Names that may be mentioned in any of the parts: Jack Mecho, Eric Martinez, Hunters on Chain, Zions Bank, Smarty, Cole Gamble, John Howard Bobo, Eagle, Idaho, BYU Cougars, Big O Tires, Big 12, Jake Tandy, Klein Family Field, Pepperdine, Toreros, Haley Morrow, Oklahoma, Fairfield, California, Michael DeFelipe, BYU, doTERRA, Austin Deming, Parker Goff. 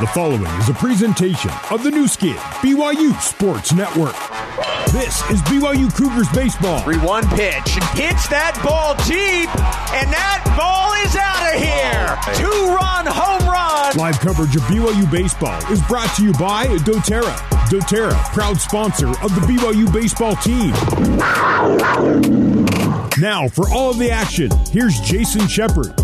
The following is a presentation of the new skin, BYU Sports Network. This is BYU Cougars baseball. 3-1 pitch. Hits that ball deep, and that ball is out of here. Two-run home run. Live coverage of BYU baseball is brought to you by doTERRA. doTERRA, proud sponsor of the BYU baseball team. Now, for all of the action, here's Jason Shepherd.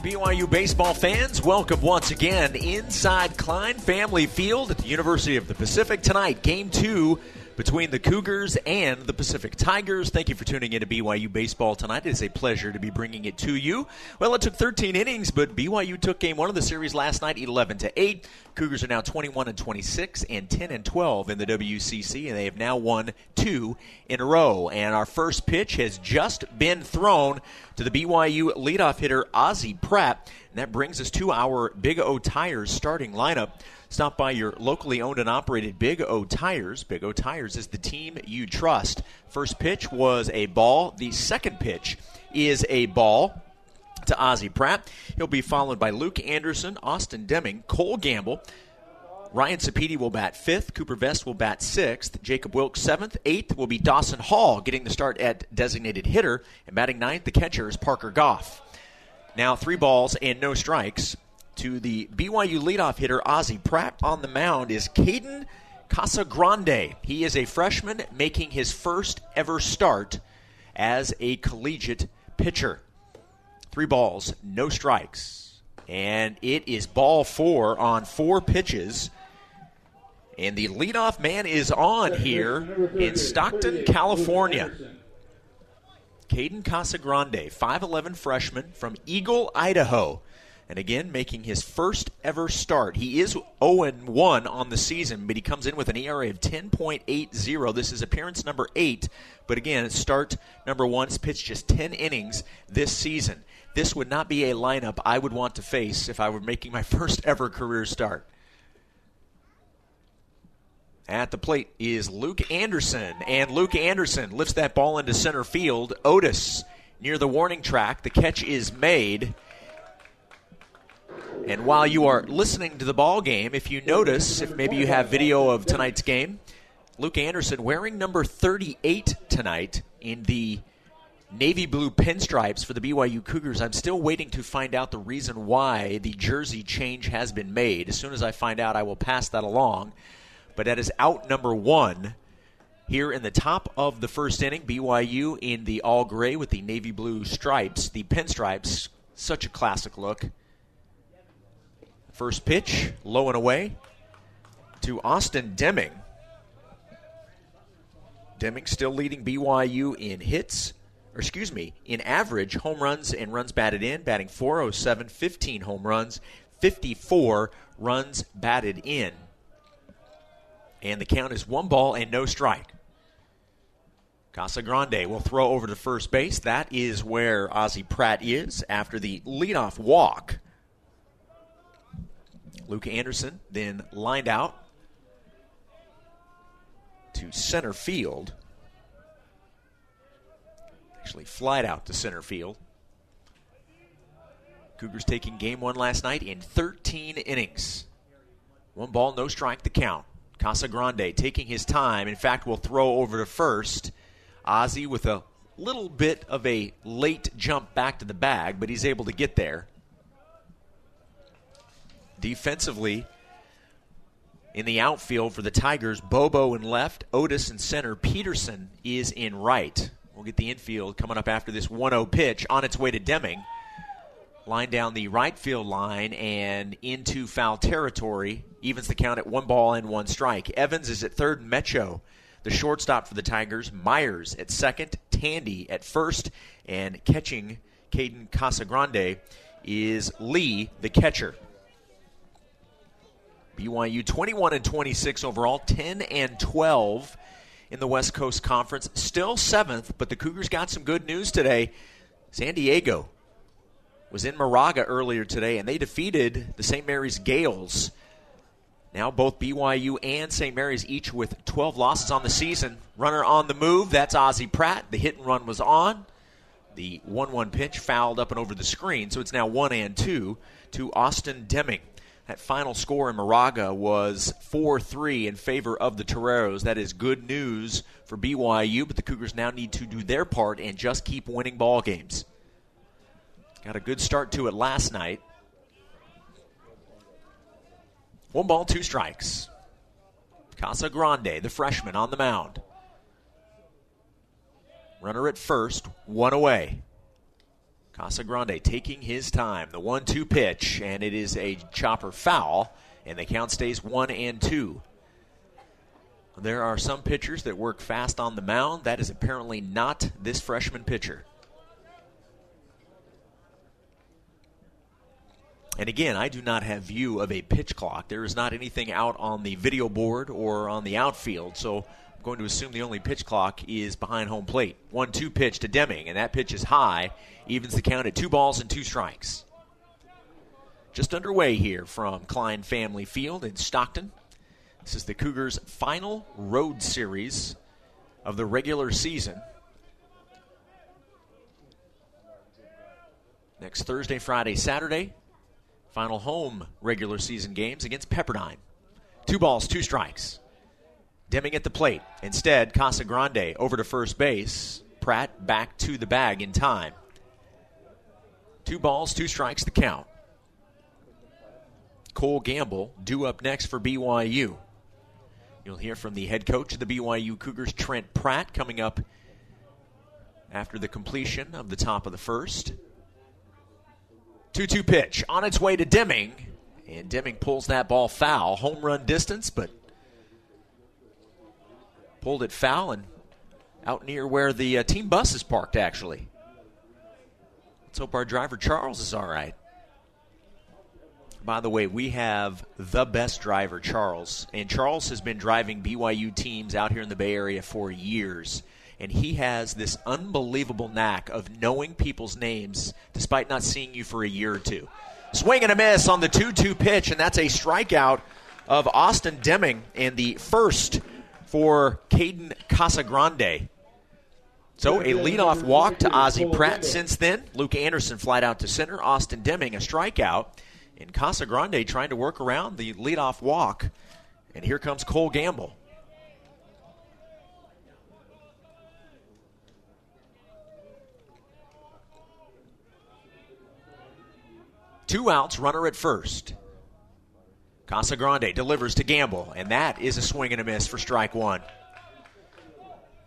BYU baseball fans, welcome once again inside Klein Family Field at the University of the Pacific. Tonight, Game 2 between the Cougars and the Pacific Tigers. Thank you for tuning in to BYU baseball tonight. It is a pleasure to be bringing it to you. Well, it took 13 innings, but BYU took Game 1 of the series last night, 11-8. Cougars are now 21-26 and 10-12 in the WCC, and they have now won 2 in a row. And our first pitch has just been thrown to the BYU leadoff hitter, Ozzie Pratt. And that brings us to our Big O Tires starting lineup. Stop by your locally owned and operated Big O Tires. Big O Tires is the team you trust. First pitch was a ball. The second pitch is a ball to Ozzie Pratt. He'll be followed by Luke Anderson, Austin Deming, Cole Gamble. Ryan Cipede will bat 5th. Cooper Vest will bat 6th. Jacob Wilkes 7th. 8th will be Dawson Hall, getting the start at designated hitter. And batting 9th, the catcher is Parker Goff. Now 3 balls and no strikes to the BYU leadoff hitter, Ozzie Pratt. On the mound is Caden Casagrande. He is a freshman making his first ever start as a collegiate pitcher. 3 balls, no strikes. And it is ball 4 on 4 pitches. And the leadoff man is on here in Stockton, California. Caden Casagrande, 5'11 freshman from Eagle, Idaho. And again, making his first ever start. He is 0-1 on the season, but he comes in with an ERA of 10.80. This is appearance number 8. But again, start number 1. He's pitched just 10 innings this season. This would not be a lineup I would want to face if I were making my first ever career start. At the plate is Luke Anderson, and Luke Anderson lifts that ball into center field. Otis near the warning track. The catch is made. And while you are listening to the ball game, if you notice, if maybe you have video of tonight's game, Luke Anderson wearing number 38 tonight in the navy blue pinstripes for the BYU Cougars. I'm still waiting to find out the reason why the jersey change has been made. As soon as I find out, I will pass that along. But that is out number 1 here in the top of the first inning. BYU in the all gray with the navy blue stripes, the pinstripes. Such a classic look. First pitch, low and away to Austin Deming. Deming still leading BYU in hits, or excuse me, in average, home runs and runs batted in, batting .407, 15 home runs, 54 runs batted in. And the count is 1 ball and no strike. Casagrande will throw over to first base. That is where Ozzie Pratt is after the leadoff walk. Luke Anderson then lined out to center field. Actually, flied out to center field. Cougars taking Game 1 last night in 13 innings. 1 ball, no strike, the count. Casagrande taking his time. In fact, will throw over to first. Ozzie with a little bit of a late jump back to the bag, but he's able to get there. Defensively, in the outfield for the Tigers, Bobo in left, Otis in center, Peterson is in right. We'll get the infield coming up after this 1-0 pitch on its way to Deming. Line down the right field line and into foul territory. Evens the count at 1 ball and 1 strike. Evans is at third, Mecho, the shortstop for the Tigers, Myers at second, Tandy at first, and catching Caden Casagrande is Lee, the catcher. BYU 21-26 overall, 10-12 in the West Coast Conference. Still 7th, but the Cougars got some good news today. San Diego was in Moraga earlier today, and they defeated the St. Mary's Gales. Now both BYU and St. Mary's each with 12 losses on the season. Runner on the move, that's Ozzie Pratt. The hit and run was on. The 1-1 pitch fouled up and over the screen, so it's now 1-2 to Austin Deming. That final score in Moraga was 4-3 in favor of the Toreros. That is good news for BYU, but the Cougars now need to do their part and just keep winning ball games. Got a good start to it last night. 1-2. Casagrande, the freshman, on the mound. Runner at first, one away. Casagrande taking his time. The 1-2 pitch, and it is a chopper foul, and the count stays 1-2. There are some pitchers that work fast on the mound. That is apparently not this freshman pitcher. And again, I do not have view of a pitch clock. There is not anything out on the video board or on the outfield, so I'm going to assume the only pitch clock is behind home plate. 1-2 pitch to Deming, and that pitch is high. Evens the count at 2-2. Just underway here from Klein Family Field in Stockton. This is the Cougars' final road series of the regular season. Next Thursday, Friday, Saturday, final home regular season games against Pepperdine. 2-2. Deming at the plate. Instead, Casagrande over to first base. Pratt back to the bag in time. 2-2, the count. Cole Gamble due up next for BYU. You'll hear from the head coach of the BYU Cougars, Trent Pratt, coming up after the completion of the top of the first. 2-2 pitch on its way to Deming, and Deming pulls that ball foul. Home run distance, but pulled it foul and out near where the team bus is parked, actually. Let's hope our driver, Charles, is all right. By the way, we have the best driver, Charles, and Charles has been driving BYU teams out here in the Bay Area for years, and he has this unbelievable knack of knowing people's names despite not seeing you for a year or two. Swing and a miss on the 2-2 pitch, and that's a strikeout of Austin Deming and the first for Caden Casagrande. So a leadoff walk to Ozzie Pratt. Since then, Luke Anderson flied out to center. Austin Deming a strikeout. And Casagrande trying to work around the leadoff walk. And here comes Cole Gamble. Two outs, runner at first. Casagrande delivers to Gamble, and that is a swing and a miss for strike one.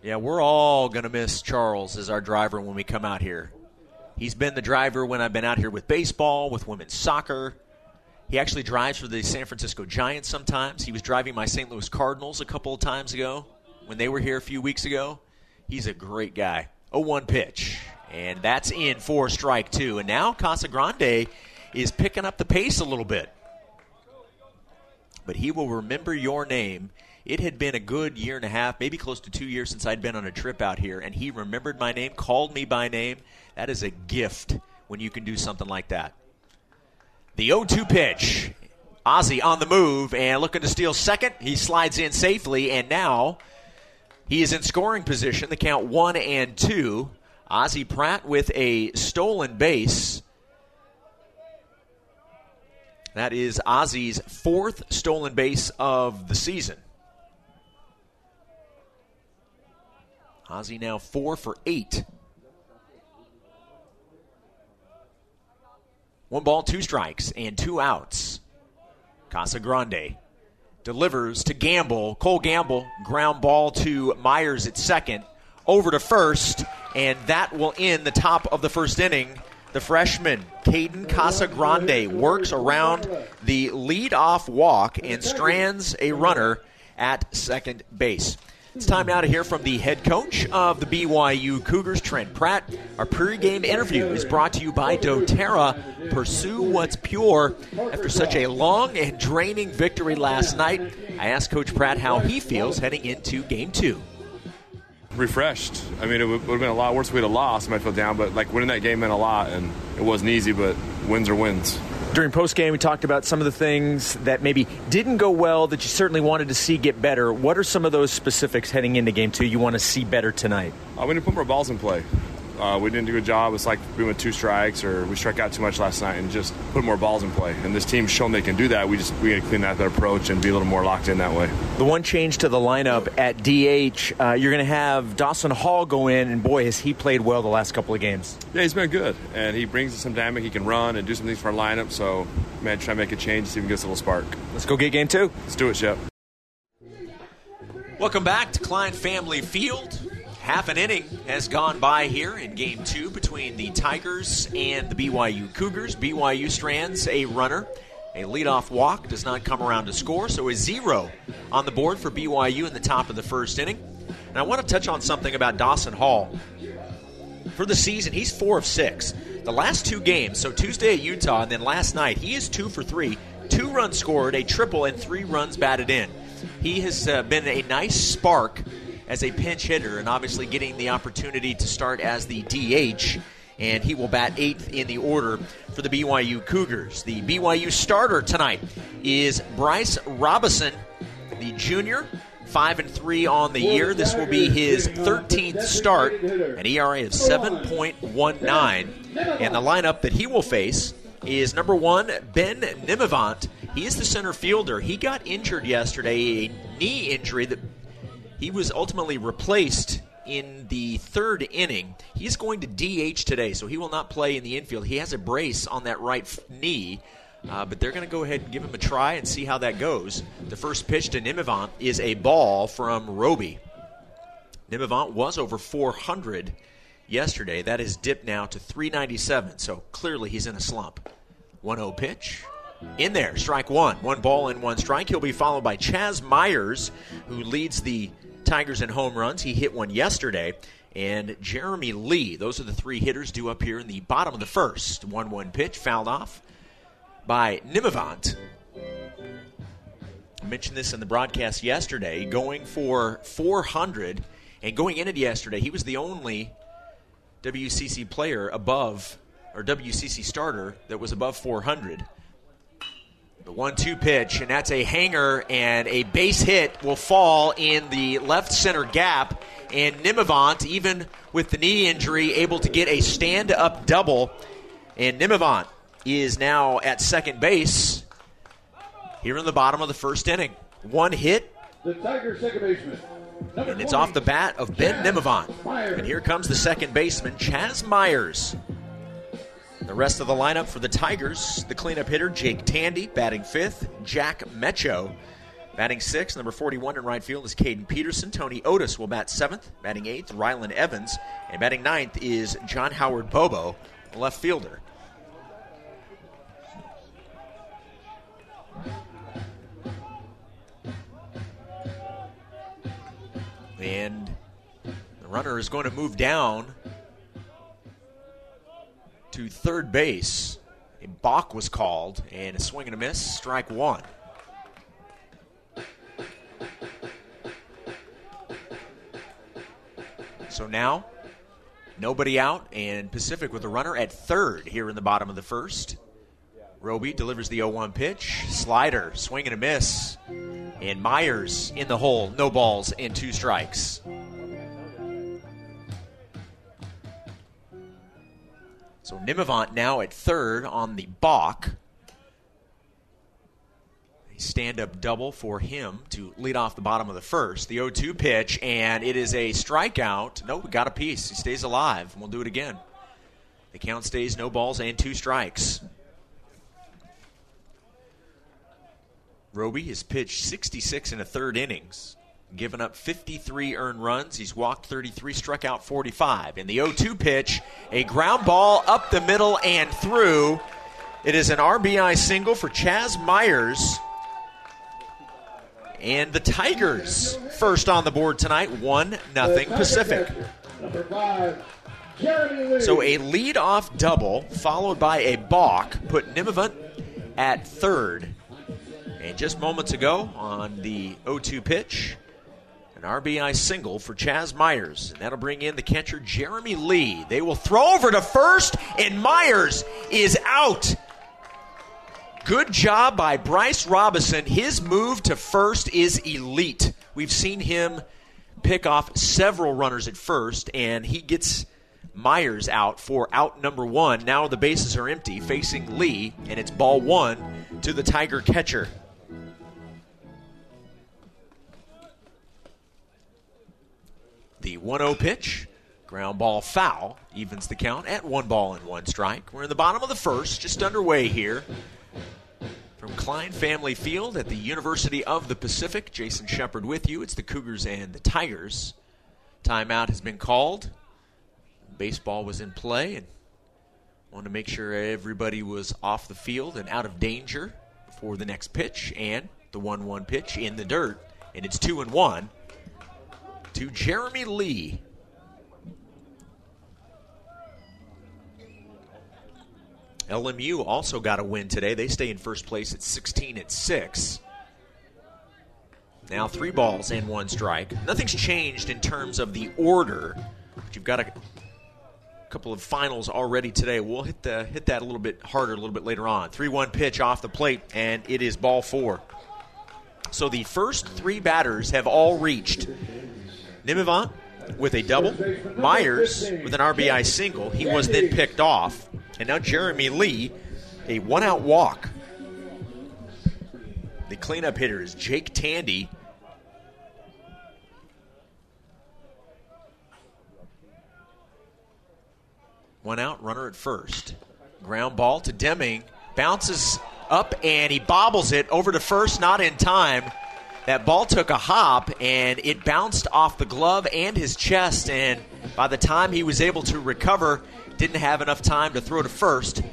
Yeah, we're all going to miss Charles as our driver when we come out here. He's been the driver when I've been out here with baseball, with women's soccer. He actually drives for the San Francisco Giants sometimes. He was driving my St. Louis Cardinals a couple of times ago when they were here a few weeks ago. He's a great guy. 0-1 pitch, and that's in for strike two. And now Casagrande is picking up the pace a little bit. But he will remember your name. It had been a good year and a half, maybe close to 2 years since I'd been on a trip out here, and he remembered my name, called me by name. That is a gift when you can do something like that. The 0-2 pitch. Ozzie on the move and looking to steal second. He slides in safely, and now he is in scoring position. The count 1-2. Ozzie Pratt with a stolen base. That is Ozzie's fourth stolen base of the season. Ozzie now 4 for 8. 1-2, and 2 outs. Casagrande delivers to Gamble. Cole Gamble, ground ball to Myers at second. Over to first, and that will end the top of the first inning. The freshman, Caden Casagrande, works around the leadoff walk and strands a runner at second base. It's time now to hear from the head coach of the BYU Cougars, Trent Pratt. Our pregame interview is brought to you by doTERRA. Pursue what's pure. After such a long and draining victory last night, I asked Coach Pratt how he feels heading into Game 2. Refreshed. I mean, it would have been a lot worse if we had lost. I might feel down, but like winning that game meant a lot, and it wasn't easy, but wins are wins. During postgame, we talked about some of the things that maybe didn't go well that you certainly wanted to see get better. What are some of those specifics heading into Game 2 you want to see better tonight? We need to put more balls in play. We didn't do a good job. It's like we went two strikes, or we struck out too much last night, and just put more balls in play. And this team's shown they can do that. We got to clean out their approach and be a little more locked in that way. The one change to the lineup at DH, you're going to have Dawson Hall go in, and boy, has he played well the last couple of games. Yeah, he's been good, and he brings us some dynamic. He can run and do some things for our lineup. So, man, try to make a change, see if we can get us a little spark. Let's go get game two. Let's do it, Shep. Welcome back to Klein Family Field. Half an inning has gone by here in game two between the Tigers and the BYU Cougars. BYU strands a runner. A leadoff walk does not come around to score, so a zero on the board for BYU in the top of the first inning. And I want to touch on something about Dawson Hall. For the season, he's 4 of 6. The last two games, so Tuesday at Utah and then last night, he is 2 for 3. 2 runs scored, a triple, and 3 runs batted in. He has been a nice spark as a pinch hitter, and obviously getting the opportunity to start as the DH, and he will bat 8th in the order for the BYU Cougars. The BYU starter tonight is Bryce Robison, the junior, 5-3 on the year. This will be his 13th start, an ERA of 7.19, and the lineup that he will face is number 1, Ben Nimavant. He is the center fielder. He got injured yesterday, a knee injury that he was ultimately replaced in the third inning. He's going to DH today, so he will not play in the infield. He has a brace on that right knee, but they're going to go ahead and give him a try and see how that goes. The first pitch to Nimavant is a ball from Roby. Nimavant was over 400 yesterday. That is dipped now to 397, so clearly he's in a slump. 1-0 pitch. In there, strike one. 1 ball and 1 strike. He'll be followed by Chaz Myers, who leads the Tigers in home runs. He hit one yesterday. And Jeremy Lee. Those are the 3 hitters due up here in the bottom of the first. 1-1 pitch, fouled off by Nimavant. I mentioned this in the broadcast yesterday. Going for 400, and going into yesterday, he was the only WCC player above, or WCC starter that was above 400. The 1-2 pitch, and that's a hanger, and a base hit will fall in the left center gap. And Nimavant, even with the knee injury, able to get a stand-up double. And Nimavant is now at second base here in the bottom of the first inning. 1 hit, the Tiger second baseman. And it's off the bat of Ben Nimavant. And here comes the second baseman, Chaz Myers. The rest of the lineup for the Tigers, the cleanup hitter, Jake Tandy, batting 5th. Jack Mecho, batting 6th. Number 41 in right field is Caden Peterson. Tony Otis will bat 7th. Batting 8th, Ryland Evans. And batting 9th is John Howard Bobo, left fielder. And the runner is going to move down to third base. A balk was called, and a swing and a miss, strike one. So now, nobody out, and Pacific with a runner at third here in the bottom of the first. Roby delivers the 0-1 pitch, slider, swing and a miss, and Myers in the hole, 0 balls and 2 strikes. So Nimavant now at third on the balk. A stand-up double for him to lead off the bottom of the first. The 0-2 pitch, and it is a strikeout. No, we got a piece. He stays alive, and we'll do it again. The count stays 0 balls and 2 strikes. Roby has pitched 66 1/3 innings, given up 53 earned runs. He's walked 33, struck out 45. In the 0-2 pitch, a ground ball up the middle and through. It is an RBI single for Chaz Myers. And the Tigers first on the board tonight, 1-0 Pacific. Number 5, Jeremy Lee. So a leadoff double followed by a balk put Nimavant at third. And just moments ago on the 0-2 pitch, an RBI single for Chaz Myers. And that'll bring in the catcher, Jeremy Lee. They will throw over to first, and Myers is out. Good job by Bryce Robison. His move to first is elite. We've seen him pick off several runners at first, and he gets Myers out for out number one. Now the bases are empty, facing Lee, and it's ball one to the Tiger catcher. The 1-0 pitch, ground ball foul, evens the count at 1-1. We're in the bottom of the first, just underway here. From Klein Family Field at the University of the Pacific, Jason Shepherd with you. It's the Cougars and the Tigers. Timeout has been called. Baseball was in play and wanted to make sure everybody was off the field and out of danger before the next pitch. And the 1-1 pitch in the dirt, and it's 2-1 to Jeremy Lee. LMU also got a win today. They stay in first place at 16-6. Now 3-1. Nothing's changed in terms of the order, but you've got a couple of finals already today. We'll hit that a little bit harder a little bit later on. 3-1 pitch off the plate, and it is ball four. So the first three batters have all reached. Nimavant with a double, Myers with an RBI single. He was then picked off. And now Jeremy Lee, a one-out walk. The cleanup hitter is Jake Tandy. One out, runner at first. Ground ball to Deming. Bounces up, and he bobbles it over to first, not in time. That ball took a hop, and it bounced off the glove and his chest. And by the time he was able to recover, didn't have enough time to throw to first.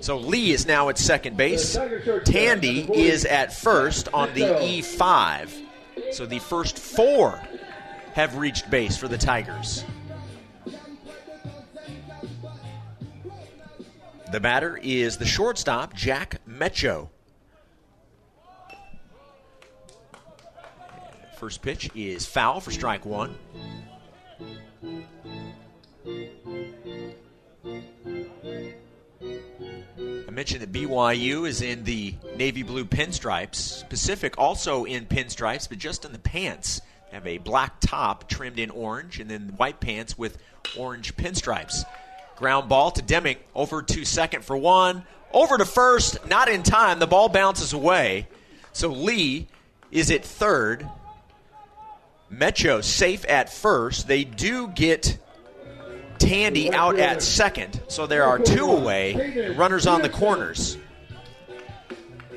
So Lee is now at second base. Tandy is at first on the E5. So the first four have reached base for the Tigers. The batter is the shortstop, Jack Mecho. First pitch is foul for strike one. I mentioned that BYU is in the navy blue pinstripes. Pacific also in pinstripes, but just in the pants. They have a black top trimmed in orange, and then white pants with orange pinstripes. Ground ball to Deming, over to second for one. Over to first, not in time. The ball bounces away. So Lee is at third. Mecho safe at first. They do get Tandy out at second, so there are two away, runners on the corners.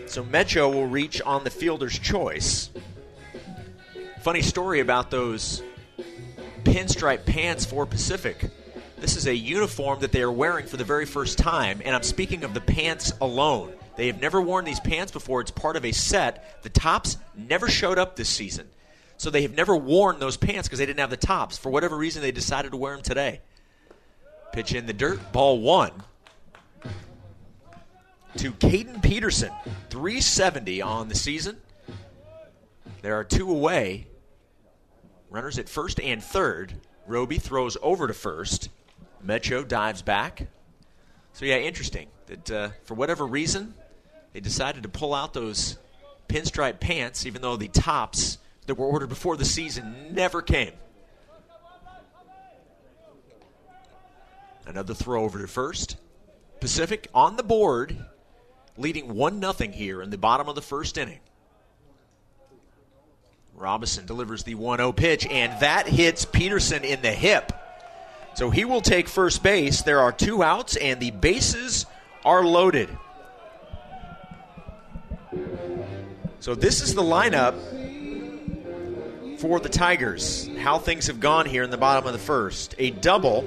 So Mecho will reach on the fielder's choice. Funny story about those pinstripe pants for Pacific. This is a uniform that they are wearing for the very first time, and I'm speaking of the pants alone. They have never worn these pants before. It's part of a set. The tops never showed up this season. So they have never worn those pants because they didn't have the tops. For whatever reason, they decided to wear them today. Pitch in the dirt, ball one to Caden Peterson, 370 on the season. There are two away. Runners at first and third. Roby throws over to first. Mecho dives back. So, yeah, interesting that for whatever reason, they decided to pull out those pinstripe pants, even though the tops that were ordered before the season never came. Another throw over to first. Pacific on the board, leading 1-0 here in the bottom of the first inning. Robison delivers the 1-0 pitch, and that hits Peterson in the hip. So he will take first base. There are two outs, and the bases are loaded. So this is the lineup for the Tigers, how things have gone here in the bottom of the first. A double,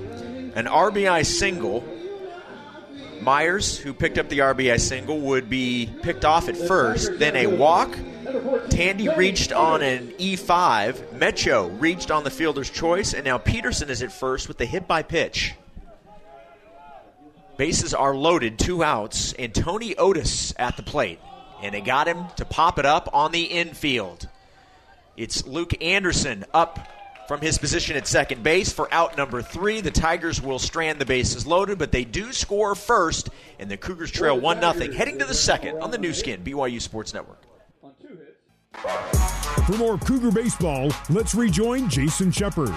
an RBI single. Myers, who picked up the RBI single, would be picked off at first. Then a walk. Tandy reached on an E5. Mecho reached on the fielder's choice. And now Peterson is at first with the hit by pitch. Bases are loaded, two outs. And Tony Otis at the plate. And they got him to pop it up on the infield. It's Luke Anderson up from his position at second base for out number three. The Tigers will strand the bases loaded, but they do score first, and the Cougars trail 1-0, heading to the second on the new skin, BYU Sports Network. For more Cougar baseball, let's rejoin Jason Shepherd.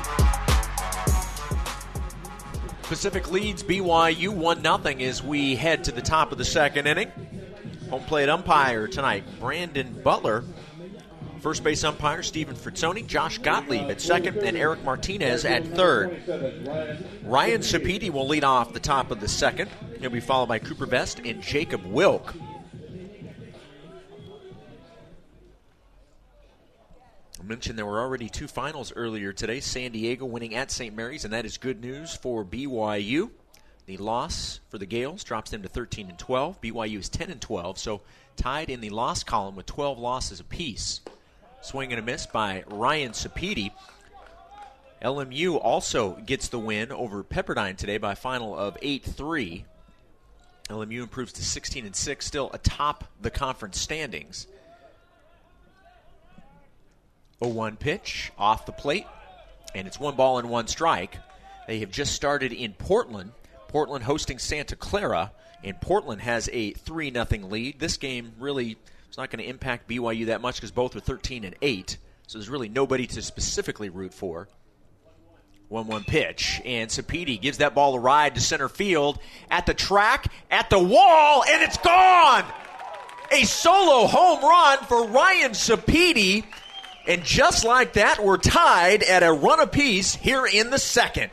Pacific leads BYU 1-0 as we head to the top of the second inning. Home plate umpire tonight, Brandon Butler. First base umpire, Stephen Fritzoni, Josh Gottlieb at second, and Eric Martinez at third. Ryan Cipede will lead off the top of the second. He'll be followed by Cooper Vest and Jacob Wilkes. I mentioned there were already two finals earlier today. San Diego winning at St. Mary's, and that is good news for BYU. The loss for the Gales drops them to 13-12. BYU is 10-12, so tied in the loss column with 12 losses apiece. Swing and a miss by Ryan Cipede. LMU also gets the win over Pepperdine today by a final of 8-3. LMU improves to 16-6, still atop the conference standings. 0-1 pitch off the plate, and it's 1-1 strike. They have just started in Portland. Portland hosting Santa Clara, and Portland has a 3-0 lead. This game really... it's not going to impact BYU that much because both are 13-8, so there's really nobody to specifically root for. 1-1 pitch, and Cipede gives that ball a ride to center field, at the track, at the wall, and it's gone! A solo home run for Ryan Cipede, and just like that, we're tied at a run apiece here in the second.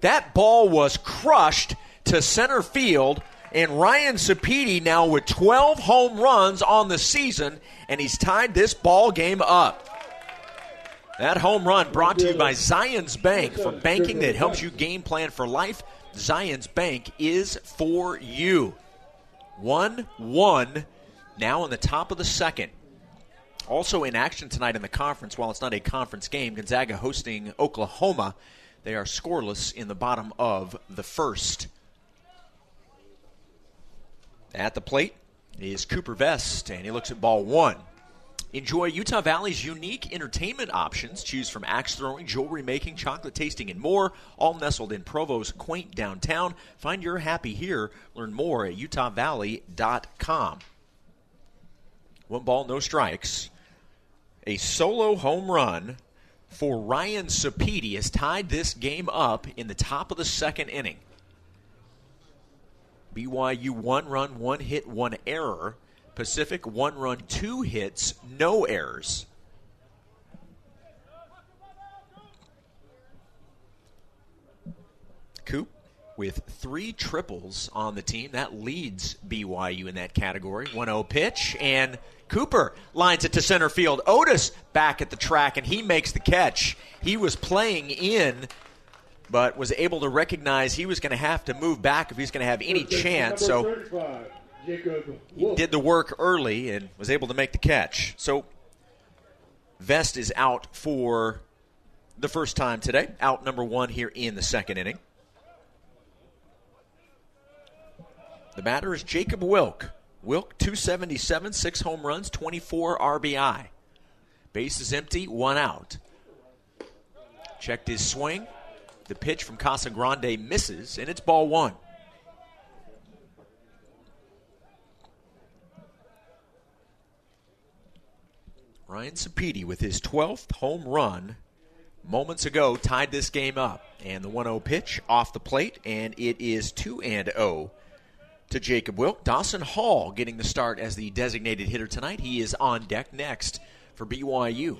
That ball was crushed to center field, and Ryan Cipede now with 12 home runs on the season, and he's tied this ball game up. That home run brought to you by Zions Bank. For banking that helps you game plan for life, Zions Bank is for you. 1-1 now in the top of the second. Also in action tonight in the conference, while it's not a conference game, Gonzaga hosting Oklahoma. They are scoreless in the bottom of the first. At the plate is Cooper Vest, and he looks at ball one. Enjoy Utah Valley's unique entertainment options. Choose from axe throwing, jewelry making, chocolate tasting, and more, all nestled in Provo's quaint downtown. Find your happy here. Learn more at utahvalley.com. 1-0 strikes. A solo home run for Ryan Cipede has tied this game up in the top of the second inning. BYU 1 run, 1 hit, 1 error. Pacific 1 run, 2 hits, no errors. Coop with 3 triples on the team. That leads BYU in that category. 1-0 pitch, and Cooper lines it to center field. Otis back at the track, and he makes the catch. He was playing in, but was able to recognize he was going to have to move back if he's going to have any chance. So he did the work early and was able to make the catch. So Vest is out for the first time today. Out number one here in the second inning. The batter is Jacob Wilkes. Wilkes, 277, 6 home runs, 24 RBI. Base is empty, 1 out. Checked his swing. The pitch from Casagrande misses, and it's ball one. Ryan Cipede with his 12th home run moments ago tied this game up. And the 1-0 pitch off the plate, and it is 2-0 to Jacob Wilkes. Dawson Hall getting the start as the designated hitter tonight. He is on deck next for BYU.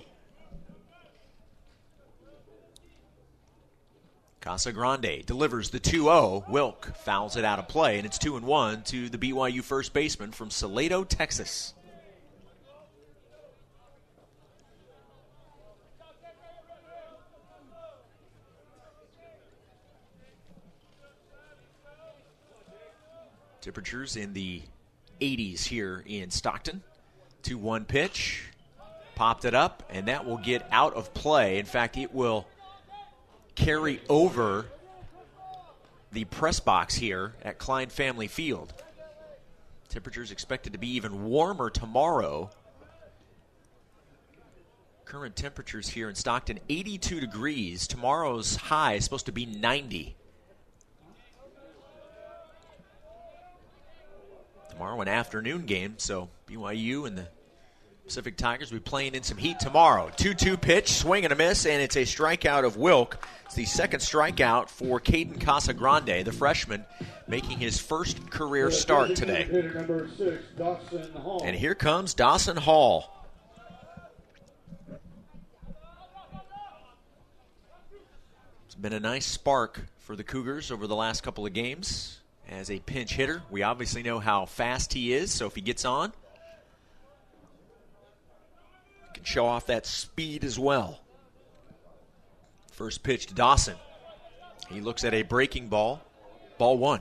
Casagrande delivers the 2-0. Wilkes fouls it out of play, and it's 2-1 to the BYU first baseman from Salado, Texas. Temperatures in the 80s here in Stockton. 2-1 pitch. Popped it up, and that will get out of play. In fact, it will carry over the press box here at Klein Family Field. Temperatures expected to be even warmer tomorrow. Current temperatures here in Stockton, 82 degrees. Tomorrow's high is supposed to be 90. Tomorrow an afternoon game, so BYU and the Pacific Tigers will be playing in some heat tomorrow. 2-2 pitch, swing and a miss, and it's a strikeout of Wilk. It's the second strikeout for Caden Casagrande, the freshman, making his first career start today. Number 6, Dawson Hall. And here comes Dawson Hall. It's been a nice spark for the Cougars over the last couple of games as a pinch hitter. We obviously know how fast he is, so if he gets on, can show off that speed as well. First pitch to Dawson. He looks at a breaking ball. Ball one.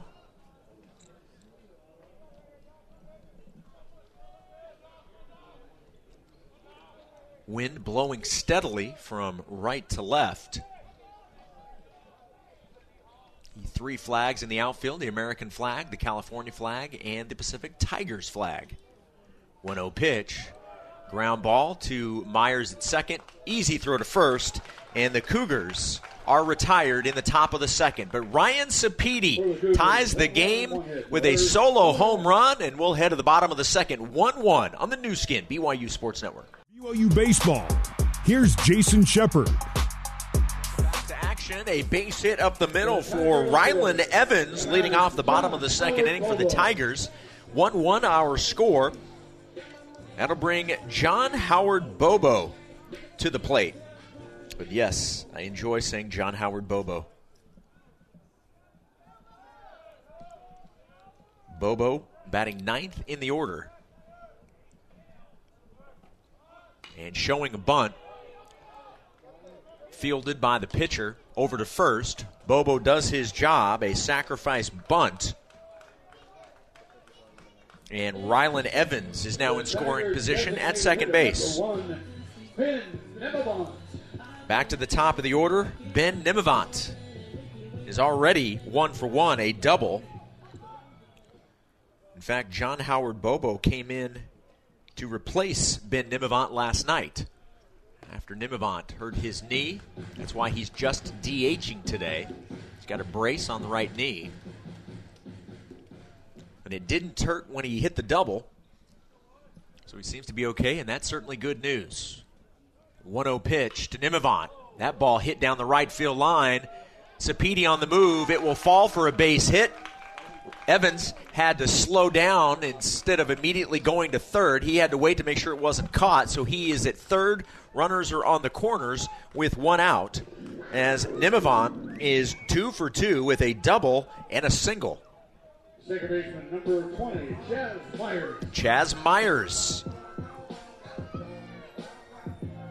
Wind blowing steadily from right to left. Three flags in the outfield, the American flag, the California flag, and the Pacific Tigers flag. 1-0 pitch. Ground ball to Myers at second. Easy throw to first. And the Cougars are retired in the top of the second. But Ryan Cipede ties the game with a solo home run. And we'll head to the bottom of the second. 1-1 on the new skin, BYU Sports Network. BYU baseball. Here's Jason Shepherd. A base hit up the middle for Ryland Evans, leading off the bottom of the second inning for the Tigers. 1-1 our score. That'll bring John Howard Bobo to the plate. But yes, I enjoy saying John Howard Bobo. Bobo batting ninth in the order. And showing a bunt. Fielded by the pitcher over to first. Bobo does his job, a sacrifice bunt. And Ryland Evans is now in scoring position at second base. Back to the top of the order, Ben Nimavant is already 1-for-1, a double. In fact, John Howard Bobo came in to replace Ben Nimavant last night after Nimavant hurt his knee. That's why he's just DHing today. He's got a brace on the right knee. And it didn't hurt when he hit the double. So he seems to be okay, and that's certainly good news. 1-0 pitch to Nimavant. That ball hit down the right field line. Cipede on the move. It will fall for a base hit. Evans had to slow down instead of immediately going to third. He had to wait to make sure it wasn't caught, so he is at third. Runners are on the corners with one out, as Nimavant is 2-for-2 with a double and a single. Second baseman, number 20, Chaz Myers. Chaz Myers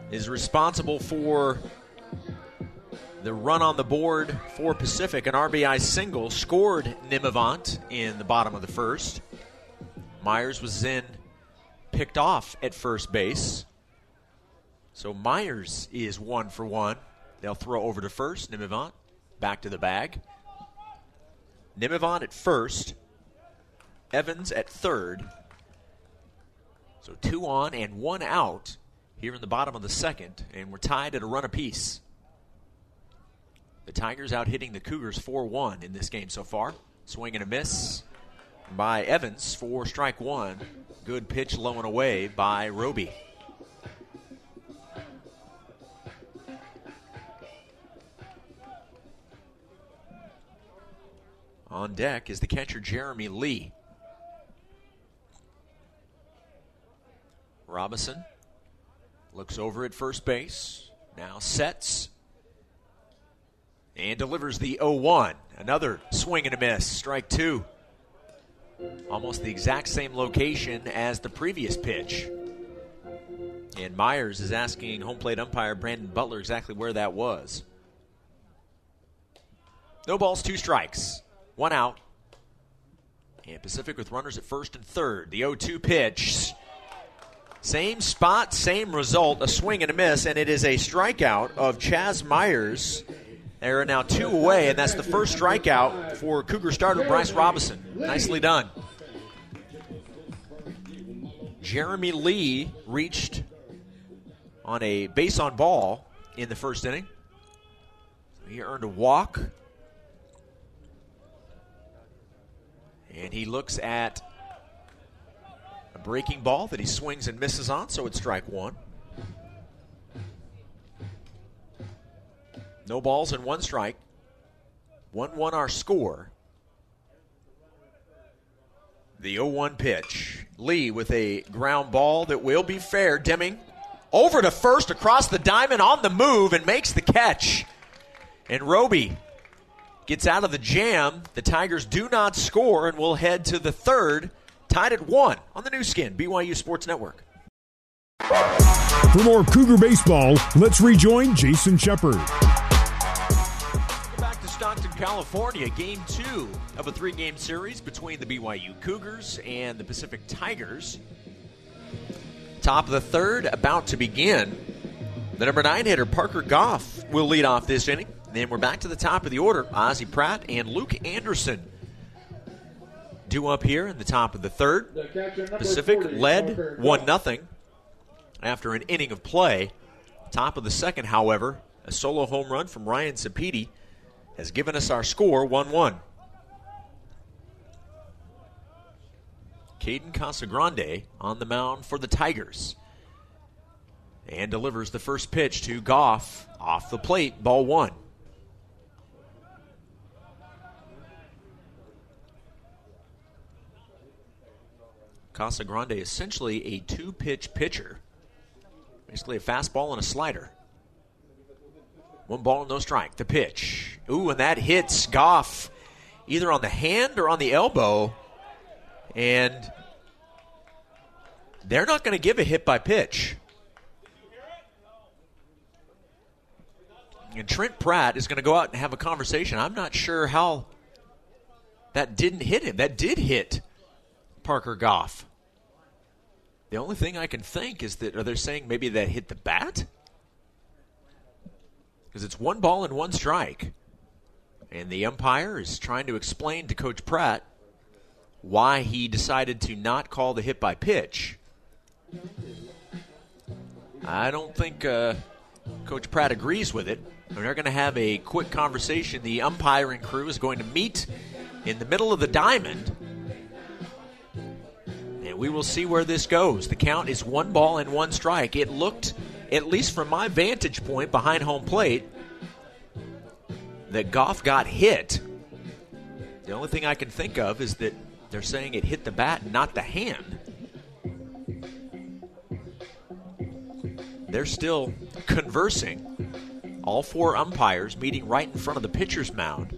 is responsible for the run on the board for Pacific. An RBI single scored Nimavant in the bottom of the first. Myers was then picked off at first base. So Myers is 1-for-1. They'll throw over to first. Nimavant back to the bag. Nimavant at first. Evans at third. So 2 on and 1 out here in the bottom of the second, and we're tied at a run apiece. The Tigers out hitting the Cougars 4-1 in this game so far. Swing and a miss by Evans for strike one. Good pitch low and away by Roby. On deck is the catcher, Jeremy Lee. Robison looks over at first base, now sets, and delivers the 0-1. Another swing and a miss, strike two. Almost the exact same location as the previous pitch. And Myers is asking home plate umpire Brandon Butler exactly where that was. No balls, 2 strikes. 1 out. And Pacific with runners at first and third. The 0-2 pitch. Same spot, same result. A swing and a miss, and it is a strikeout of Chaz Myers. They are now 2 away, and that's the first strikeout for Cougar starter Bryce Robison. Nicely done. Jeremy Lee reached on a base on ball in the first inning. He earned a walk. And he looks at breaking ball that he swings and misses on, so it's strike one. No balls and one strike. 1-1 our score. The 0-1 pitch. Lee with a ground ball that will be fair. Deming over to first, across the diamond, on the move, and makes the catch. And Roby gets out of the jam. The Tigers do not score and will head to the third. Tied at 1 on the new skin, BYU Sports Network. For more Cougar baseball, let's rejoin Jason Shepherd. Stockton, California, game 2 of a 3-game series between the BYU Cougars and the Pacific Tigers. Top of the third, about to begin. The number 9 hitter, Parker Goff, will lead off this inning. Then we're back to the top of the order. Ozzie Pratt and Luke Anderson due up here in the top of the third. Pacific led 1-0 after an inning of play. Top of the second, however, a solo home run from Ryan Cipede has given us our score, 1-1. Caden Casagrande on the mound for the Tigers and delivers the first pitch to Goff off the plate, ball 1. Casagrande essentially a 2-pitch pitcher, basically a fastball and a slider. 1 ball, no strike. The pitch. Ooh, and that hits Goff either on the hand or on the elbow. And they're not going to give a hit by pitch. And Trent Pratt is going to go out and have a conversation. I'm not sure how that didn't hit him. That did hit Parker Goff. The only thing I can think is that, are they saying maybe that hit the bat? Because it's 1 ball and 1 strike. And the umpire is trying to explain to Coach Pratt why he decided to not call the hit by pitch. I don't think Coach Pratt agrees with it. They're going to have a quick conversation. The umpiring crew is going to meet in the middle of the diamond. And we will see where this goes. The count is 1 ball and 1 strike. It looked, at least from my vantage point behind home plate, that Goff got hit. The only thing I can think of is that they're saying it hit the bat, not the hand. They're still conversing. All 4 umpires meeting right in front of the pitcher's mound.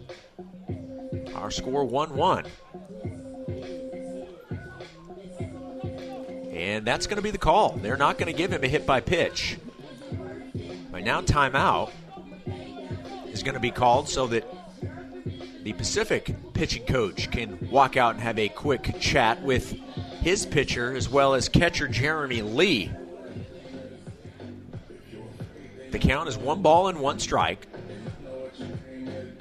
Our score 1-1. And that's going to be the call. They're not going to give him a hit by pitch. By now, timeout is going to be called so that the Pacific pitching coach can walk out and have a quick chat with his pitcher as well as catcher Jeremy Lee. The count is 1 ball and 1 strike.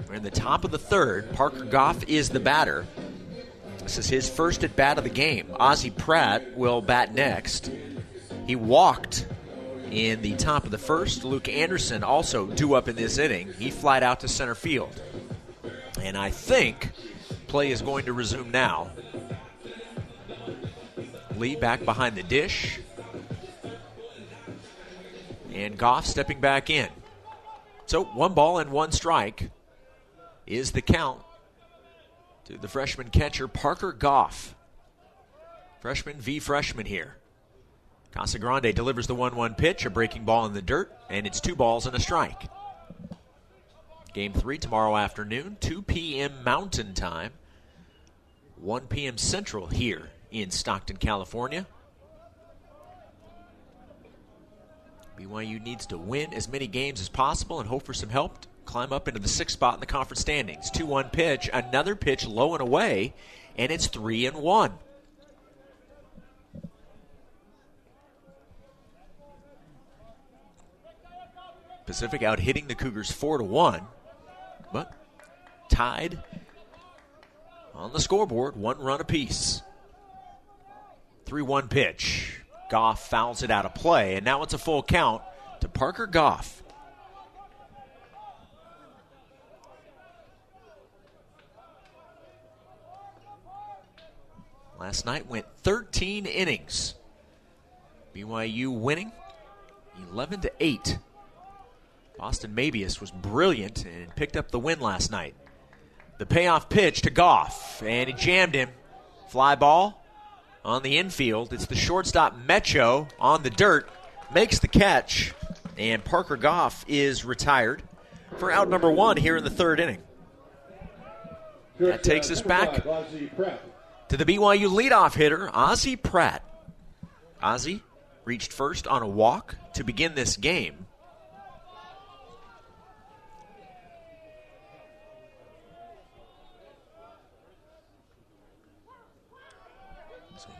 We're in the top of the third. Parker Goff is the batter. This is his first at-bat of the game. Ozzie Pratt will bat next. He walked in the top of the first. Luke Anderson also due up in this inning. He flied out to center field. And I think play is going to resume now. Lee back behind the dish. And Goff stepping back in. So 1 ball and 1 strike is the count to the freshman catcher, Parker Goff. Freshman v. freshman here. Casagrande delivers the 1-1 pitch, a breaking ball in the dirt, and it's 2 balls and a strike. Game 3 tomorrow afternoon, 2 p.m. Mountain Time, 1 p.m. Central here in Stockton, California. BYU needs to win as many games as possible and hope for some help. Climb up into the 6th spot in the conference standings. 2-1 pitch, another pitch low and away, and it's 3-1. Pacific out hitting the Cougars 4-1, but tied on the scoreboard, 1 run apiece. 3-1 pitch. Goff fouls it out of play, and now it's a full count to Parker Goff. last night went 13 innings. BYU winning 11-8. Austin Mabius was brilliant and picked up the win last night. The payoff pitch to Goff, and he jammed him. Fly ball on the infield. It's the shortstop Mecho on the dirt, makes the catch, and Parker Goff is retired for out number one here in the third inning. That takes us back to the BYU leadoff hitter, Ozzie Pratt. Ozzie reached first on a walk to begin this game.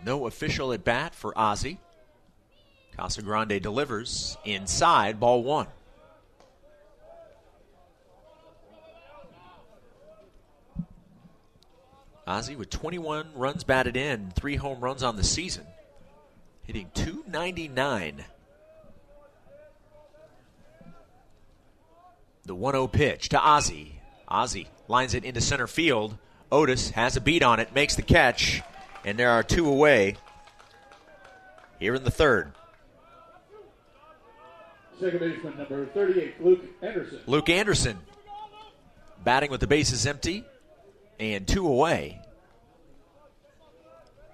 No official at bat for Ozzie. Casagrande delivers inside, ball one. Ozzie with 21 runs batted in, 3 home runs on the season, hitting .299. The 1-0 pitch to Ozzie. Ozzie lines it into center field. Otis has a beat on it, makes the catch. And there are 2 away here in the third. Second baseman, number 38, Luke Anderson. Luke Anderson batting with the bases empty and 2 away.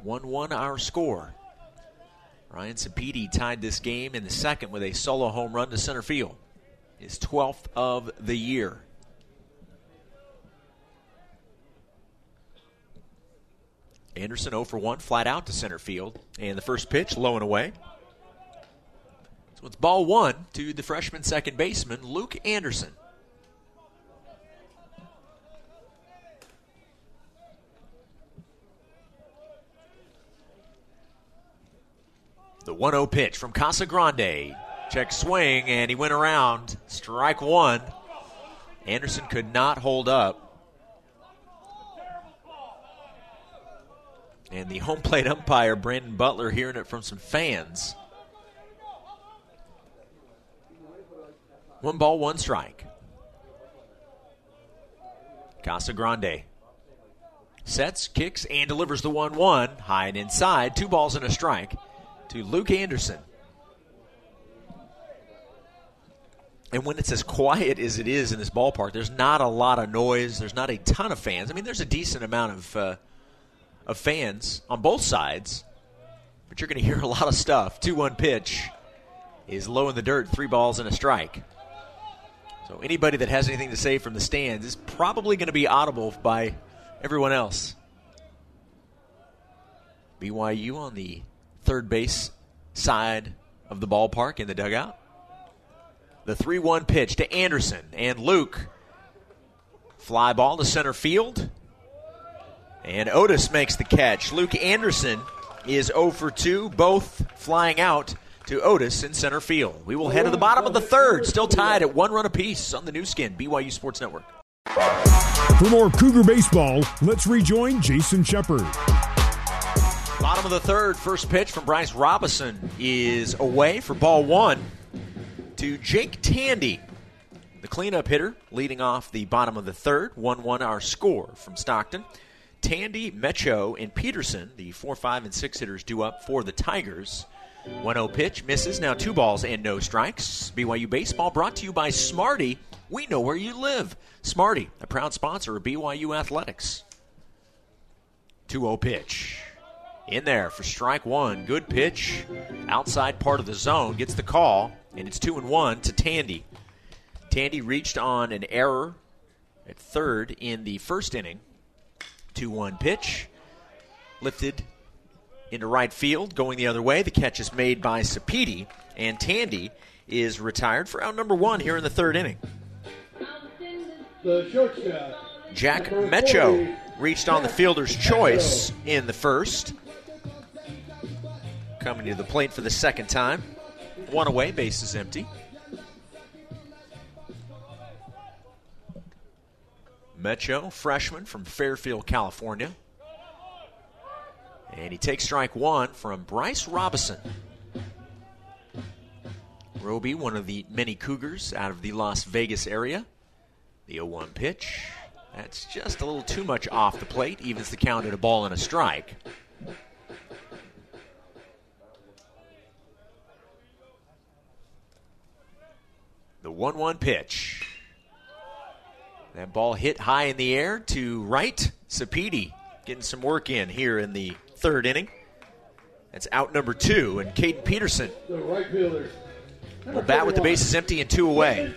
1-1 our score. Ryan Cipede tied this game in the second with a solo home run to center field. His 12th of the year. Anderson 0 for 1, flat out to center field. And the first pitch, low and away. So it's ball one to the freshman second baseman, Luke Anderson. The 1-0 pitch from Casagrande. Check swing, and he went around. Strike one. Anderson could not hold up. And the home plate umpire, Brandon Butler, hearing it from some fans. 1 ball, 1 strike. Casagrande sets, kicks, and delivers the 1-1. High and inside, 2 balls and a strike to Luke Anderson. And when it's as quiet as it is in this ballpark, there's not a lot of noise. There's not a ton of fans. I mean, there's a decent amount of fans on both sides, but you're going to hear a lot of stuff. 2-1 pitch is low in the dirt, 3 balls and a strike. So anybody that has anything to say from the stands is probably going to be audible by everyone else. BYU on the third base side of the ballpark in the dugout. The 3-1 pitch to Anderson and Luke. Fly ball to center field. And Otis makes the catch. Luke Anderson is 0 for 2, both flying out to Otis in center field. We will head to the bottom of the third, still tied at 1 run apiece on the new skin, BYU Sports Network. For more Cougar baseball, let's rejoin Jason Shepherd. Bottom of the third, first pitch from Bryce Robison is away for ball one to Jake Tandy. The cleanup hitter leading off the bottom of the third, 1-1 our score from Stockton. Tandy, Mecho, and Peterson, the 4, 5, and 6 hitters due up for the Tigers. 1-0 pitch, misses, now 2 balls and no strikes. BYU Baseball brought to you by Smarty. We know where you live. Smarty, a proud sponsor of BYU Athletics. 2-0 pitch. In there for strike one. Good pitch. Outside part of the zone. Gets the call, and it's 2-1 to Tandy. Tandy reached on an error at third in the first inning. 2-1 pitch, lifted into right field, going the other way. The catch is made by Cipede, and Tandy is retired for out number one here in the third inning. The shortstop, Jack Mecho, reached on the fielder's choice in the first. Coming to the plate for the second time. 1 away, base is empty. Mecho, freshman from Fairfield, California. And he takes strike one from Bryce Robison. Roby, one of the many Cougars out of the Las Vegas area. The 0-1 pitch. That's just a little too much off the plate. Evens the count at 1 ball and a strike. The 1-1 pitch. That ball hit high in the air to right. Cipede getting some work in here in the third inning. That's out number 2, and Caden Peterson will bat with the bases empty and 2 away.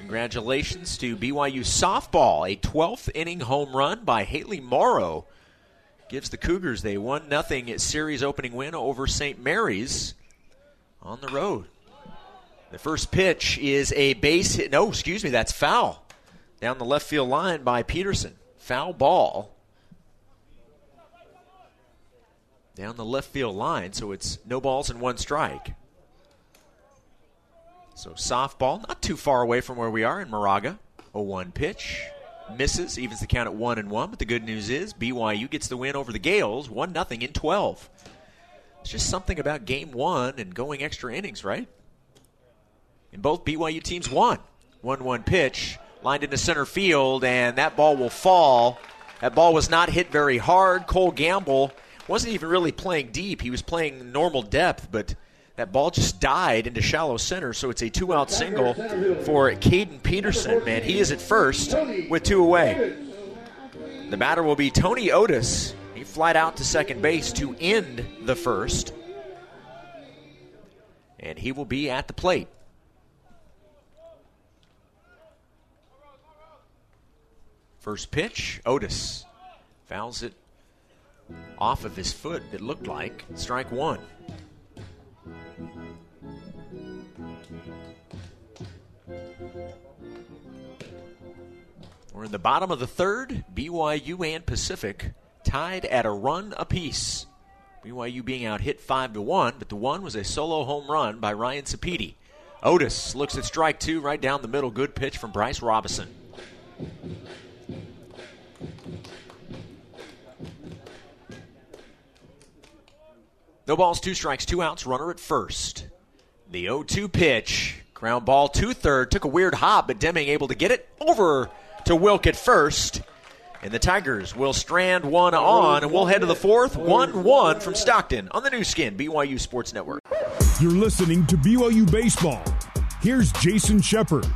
Congratulations to BYU softball. A 12th inning home run by Haley Morrow gives the Cougars the 1-0 series opening win over St. Mary's on the road. The first pitch is a base hit. No, excuse me, that's foul. Down the left field line by Peterson. Foul ball. Down the left field line, so it's no balls and 1 strike. So softball, not too far away from where we are in Moraga. 0-1 pitch. Misses, evens the count at 1-1, but the good news is BYU gets the win over the Gales, 1-0 in 12. It's just something about game 1 and going extra innings, right? And both BYU teams won. 1-1 pitch, lined into center field, and that ball will fall. That ball was not hit very hard. Cole Gamble wasn't even really playing deep. He was playing normal depth, but that ball just died into shallow center, so it's a 2-out single for Caden Peterson. Man, he is at first with 2 away. The batter will be Tony Otis. He flied out to second base to end the first, and he will be at the plate. First pitch, Otis fouls it off of his foot, it looked like. Strike 1. We're in the bottom of the third. BYU and Pacific tied at a run apiece. BYU being out hit 5-1, but the 1 was a solo home run by Ryan Cipede. Otis looks at strike 2 right down the middle. Good pitch from Bryce Robison. No balls, 2 strikes, 2 outs, runner at first. The 0-2 pitch, ground ball to third, took a weird hop, but Deming able to get it over to Wilk at first. And the Tigers will strand 1 on, and we'll head to the fourth, 1-1 from Stockton on the new skin, BYU Sports Network. You're listening to BYU Baseball. Here's Jason Shepherd.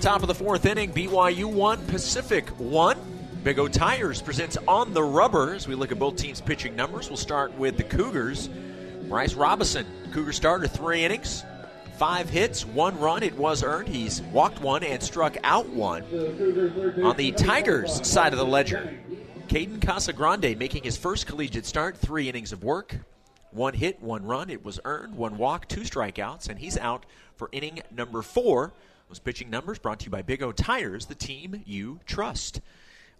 Top of the fourth inning, BYU 1, Pacific 1. Big O Tires presents On the Rubber. As we look at both teams' pitching numbers, we'll start with the Cougars. Bryce Robison, Cougar starter, 3 innings, 5 hits, 1 run. It was earned. He's walked 1 and struck out 1. On the Tigers' side of the ledger, Caden Casagrande making his first collegiate start, 3 innings of work, 1 hit, 1 run. It was earned, 1 walk, 2 strikeouts, and he's out for inning number 4. Those pitching numbers brought to you by Big O Tires, the team you trust.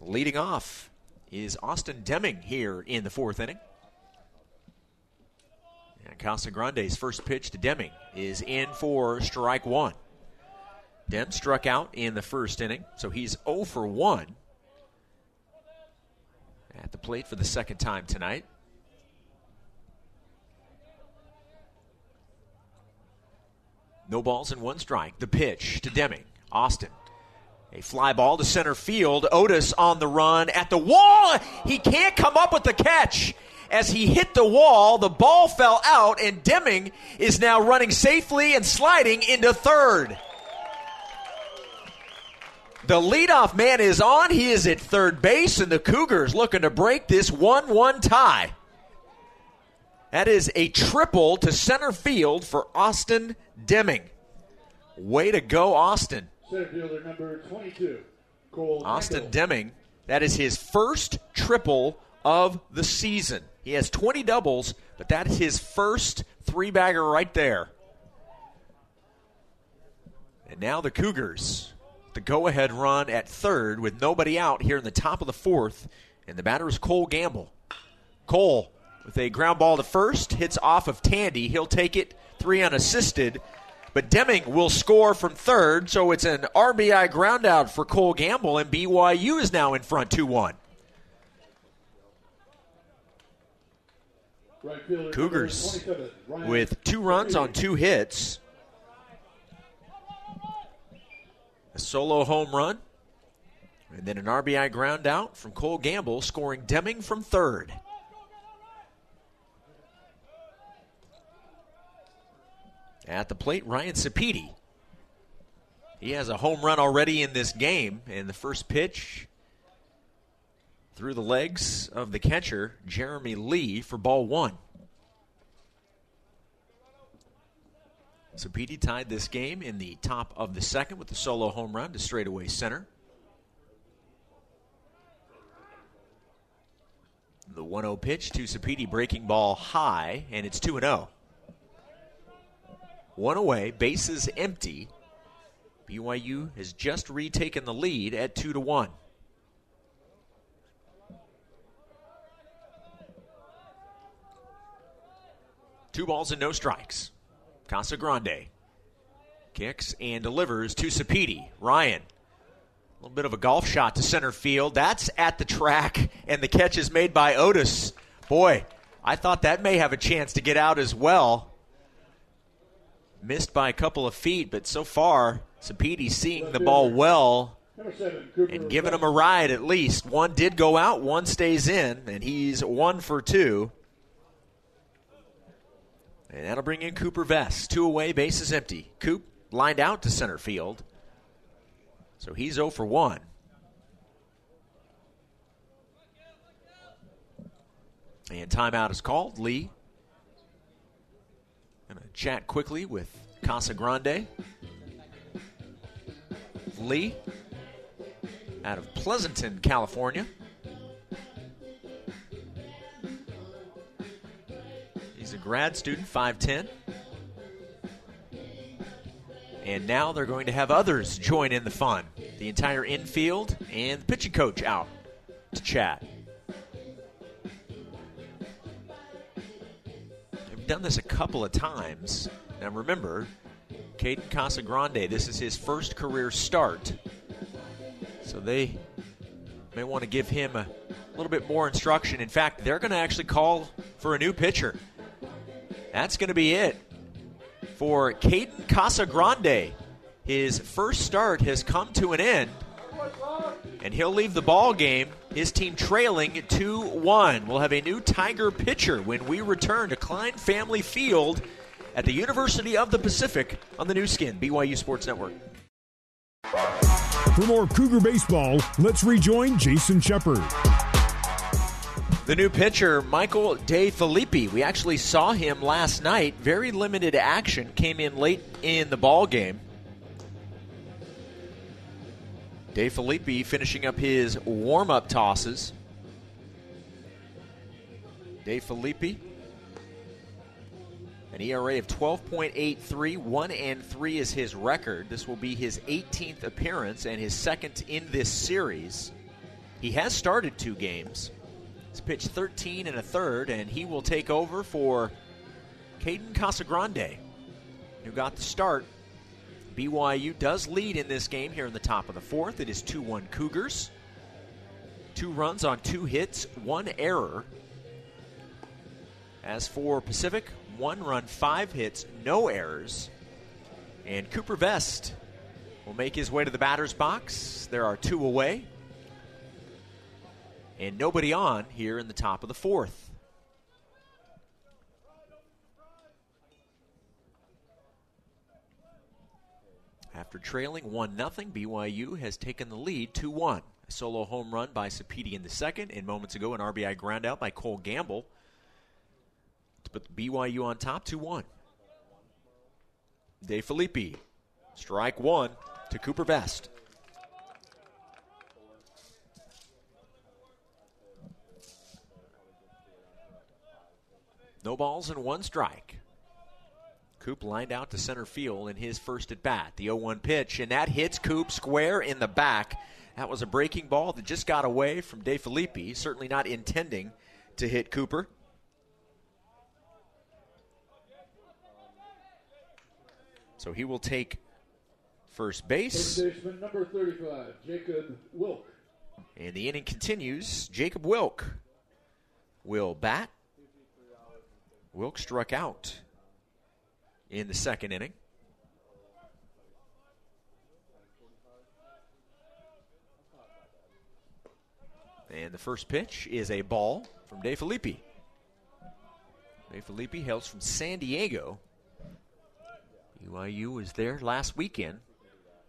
Leading off is Austin Deming here in the fourth inning. And Casagrande's first pitch to Deming is in for strike 1. Dem struck out in the first inning, so he's 0 for 1 at the plate for the second time tonight. No balls and 1 strike. The pitch to Deming. Austin. A fly ball to center field. Otis on the run at the wall. He can't come up with the catch. As he hit the wall, the ball fell out, and Deming is now running safely and sliding into third. The leadoff man is on. He is at third base, and the Cougars looking to break this 1-1 tie. That is a triple to center field for Austin Deming. Way to go, Austin. Center fielder number 22, Cole Austin Gamble. Deming, that is his first triple of the season. He has 20 doubles, but that is his first 3-bagger right there. And now the Cougars, the go-ahead run at third with nobody out here in the top of the fourth, and the batter is Cole Gamble. Cole with a ground ball to first, hits off of Tandy. He'll take it, 3 unassisted. But Deming will score from third, so it's an RBI groundout for Cole Gamble, and BYU is now in front 2-1. Right, Cougars with 2 runs on 2 hits. A solo home run And then an RBI ground out from Cole Gamble, scoring Deming from third. At the plate, Ryan Cipede. He has a home run already in this game. And the first pitch through the legs of the catcher, Jeremy Lee, for ball one. Cipede tied this game in the top of the second with a solo home run to straightaway center. The 1-0 pitch to Cipede, breaking ball high, and it's 2-0. One away, bases empty. BYU has just retaken the lead at 2-1. Two balls and no strikes. Casagrande kicks and delivers to Cipede. Ryan, a little bit of a golf shot to center field. That's at the track, and the catch is made by Otis. Boy, I thought that may have a chance to get out as well. Missed by a couple of feet, but so far, Cipede seeing the ball well and giving him a ride at least. One did go out, one stays in, and he's 1 for 2. And that'll bring in Cooper Vest. Two away, bases empty. Coop lined out to center field. So he's 0 for 1. And timeout is called. Lee. I'm going to chat quickly with Casagrande. Lee, out of Pleasanton, California. He's a grad student, 5'10". And now they're going to have others join in the fun. The entire infield and the pitching coach out to chat. They've done this a couple of times. Now remember, Caden Casagrande, this is his first career start. So they may want to give him a little bit more instruction. In fact, they're going to actually call for a new pitcher. That's going to be it for Caden Casagrande. His first start has come to an end, and he'll leave the ball game, his team trailing 2-1. We'll have a new Tiger pitcher when we return to Klein Family Field at the University of the Pacific on the new skin, BYU Sports Network. For more Cougar baseball, let's rejoin Jason Shepherd. The new pitcher, Michael DeFelipe. We actually saw him last night. Very limited action. Came in late in the ball game. DeFelipe finishing up his warm-up tosses. DeFelipe, an ERA of 12.83. 1-3 is his record. This will be his 18th appearance and his second in this series. He has started 2 games. It's pitched 13 and a third, and he will take over for Caden Casagrande, who got the start. BYU does lead in this game here in the top of the fourth. It is 2-1 Cougars. 2 runs on 2 hits, 1 error. As for Pacific, 1 run, 5 hits, no errors. And Cooper Vest will make his way to the batter's box. There are 2 away. And nobody on here in the top of the fourth. After trailing 1-0, BYU has taken the lead 2-1. A solo home run by Cipede in the second, and moments ago an RBI ground out by Cole Gamble to put BYU on top 2-1. DeFelipe, strike one to Cooper Vest. No balls and 1 strike. Coop lined out to center field in his first at bat. The 0-1 pitch, and that hits Coop square in the back. That was a breaking ball that just got away from DeFelipe, certainly not intending to hit Cooper. So he will take first base. First baseman number 35, Jacob Wilkes. And the inning continues. Jacob Wilkes will bat. Wilkes struck out in the second inning. And the first pitch is a ball from DeFelipe. DeFelipe hails from San Diego. BYU was there last weekend.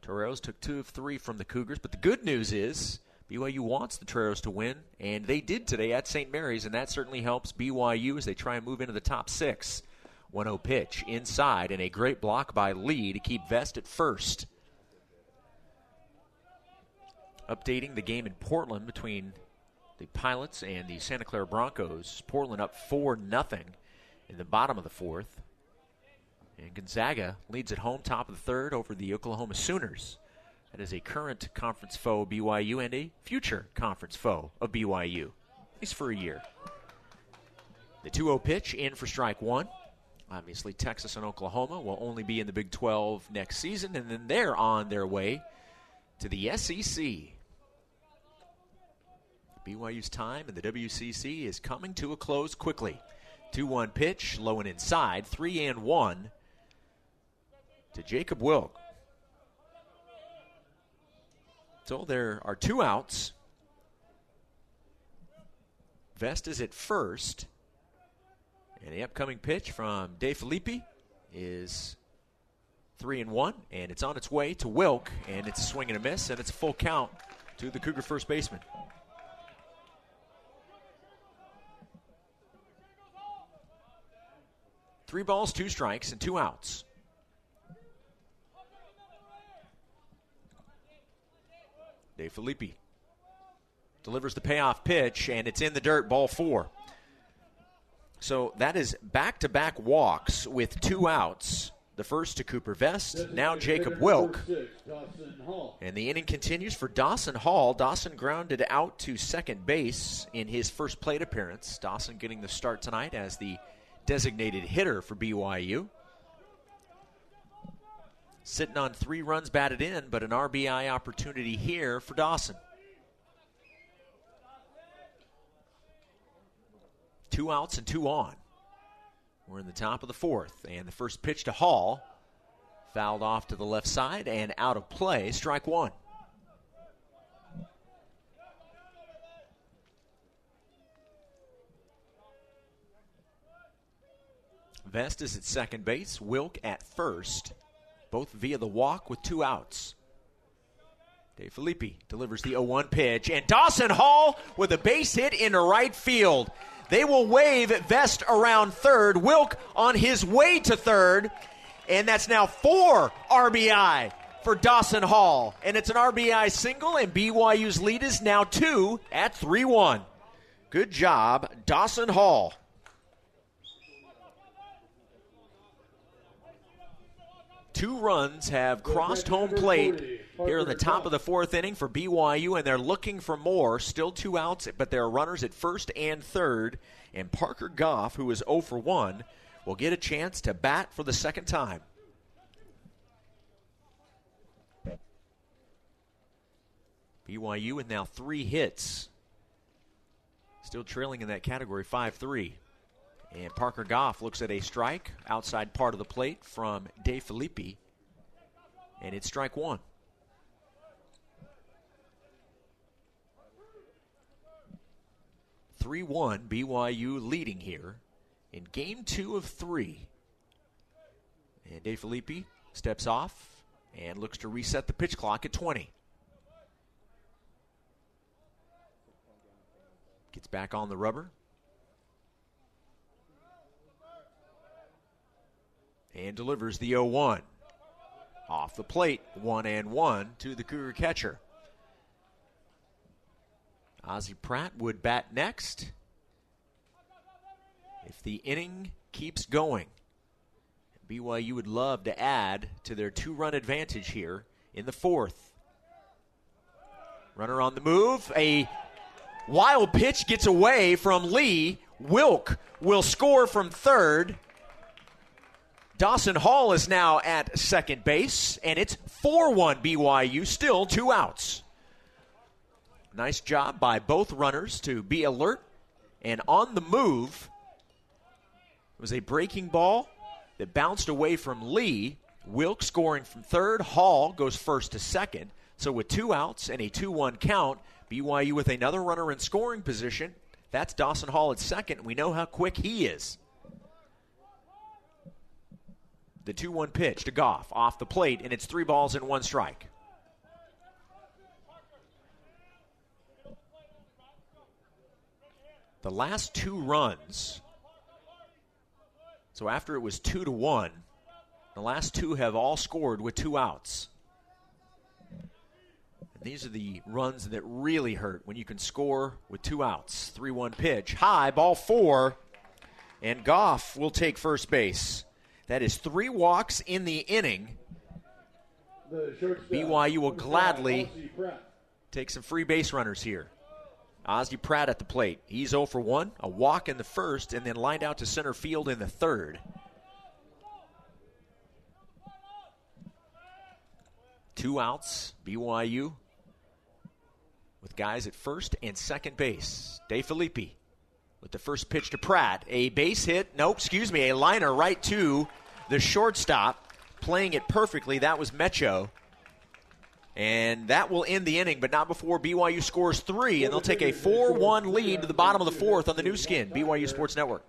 Toreros took 2 of 3 from the Cougars, but the good news is BYU wants the Toreros to win, and they did today at St. Mary's, and that certainly helps BYU as they try and move into the top six. 1-0 pitch inside, and a great block by Lee to keep Vest at first. Updating the game in Portland between the Pilots and the Santa Clara Broncos. Portland up 4-0 in the bottom of the fourth. And Gonzaga leads at home, top of the third, over the Oklahoma Sooners. That is a current conference foe of BYU and a future conference foe of BYU, at least for a year. The 2-0 pitch in for strike one. Obviously, Texas and Oklahoma will only be in the Big 12 next season, and then they're on their way to the SEC. BYU's time in the WCC is coming to a close quickly. 2-1 pitch, low and inside, 3-1 to Jacob Wilkes. So there are 2 outs. Vest is at first. And the upcoming pitch from DeFelipe is 3-1, and it's on its way to Wilk, and it's a swing and a miss, and it's a full count to the Cougar first baseman. Three balls, 2 strikes, and 2 outs. DeFelipe delivers the payoff pitch, and it's in the dirt, ball 4. So that is back-to-back walks with 2 outs. The first to Cooper Vest, now Jacob Wilkes. And the inning continues for Dawson Hall. Dawson grounded out to second base in his first plate appearance. Dawson getting the start tonight as the designated hitter for BYU. Sitting on 3 runs batted in, but an RBI opportunity here for Dawson. 2 outs and 2 on. We're in the top of the fourth, and the first pitch to Hall. Fouled off to the left side and out of play, strike one. Vest is at second base, Wilk at first, both via the walk with 2 outs. DeFelipe delivers the 0-1 pitch, and Dawson Hall with a base hit into right field. They will wave Vest around third. Wilk on his way to third. And that's now 4 RBI for Dawson Hall. And it's an RBI single, and BYU's lead is now 2 at 3-1. Good job, Dawson Hall. Two runs have crossed home plate here in the top of the fourth inning for BYU, and they're looking for more. Still 2 outs, but there are runners at first and third. And Parker Goff, who is 0 for 1, will get a chance to bat for the second time. BYU with now 3 hits. Still trailing in that category 5-3. And Parker Goff looks at a strike outside part of the plate from DeFelipe. And it's strike one. (3-1) BYU leading here in game 2 of 3. And DeFelipe steps off and looks to reset the pitch clock at 20. Gets back on the rubber. And delivers the 0-1. Off the plate, 1-1 to the Cougar catcher. Ozzie Pratt would bat next if the inning keeps going. BYU would love to add to their 2-run advantage here in the fourth. Runner on the move. A wild pitch gets away from Lee. Wilk will score from third. Dawson Hall is now at second base, and it's 4-1 BYU, still 2 outs. Nice job by both runners to be alert and on the move. It was a breaking ball that bounced away from Lee. Wilk scoring from third. Hall goes first to second. So with 2 outs and a 2-1 count, BYU with another runner in scoring position. That's Dawson Hall at second. We know how quick he is. The 2-1 pitch to Goff off the plate, and it's 3 balls and 1 strike. The last 2 runs, so after it was 2-1, the last 2 have all scored with 2 outs. And these are the runs that really hurt when you can score with 2 outs. 3-1 pitch, high, ball 4, and Goff will take first base. That is 3 walks in the inning. BYU will gladly take some free base runners here. Ozzie Pratt at the plate. He's 0 for 1, a walk in the first, and then lined out to center field in the third. 2 outs, BYU, with guys at first and second base. DeFelipe with the first pitch to Pratt. A base hit, a liner right to the shortstop. Playing it perfectly, that was Mecho. And that will end the inning, but not before BYU scores 3, and they'll take a 4-1 lead to the bottom of the 4th on the new skin, BYU Sports Network.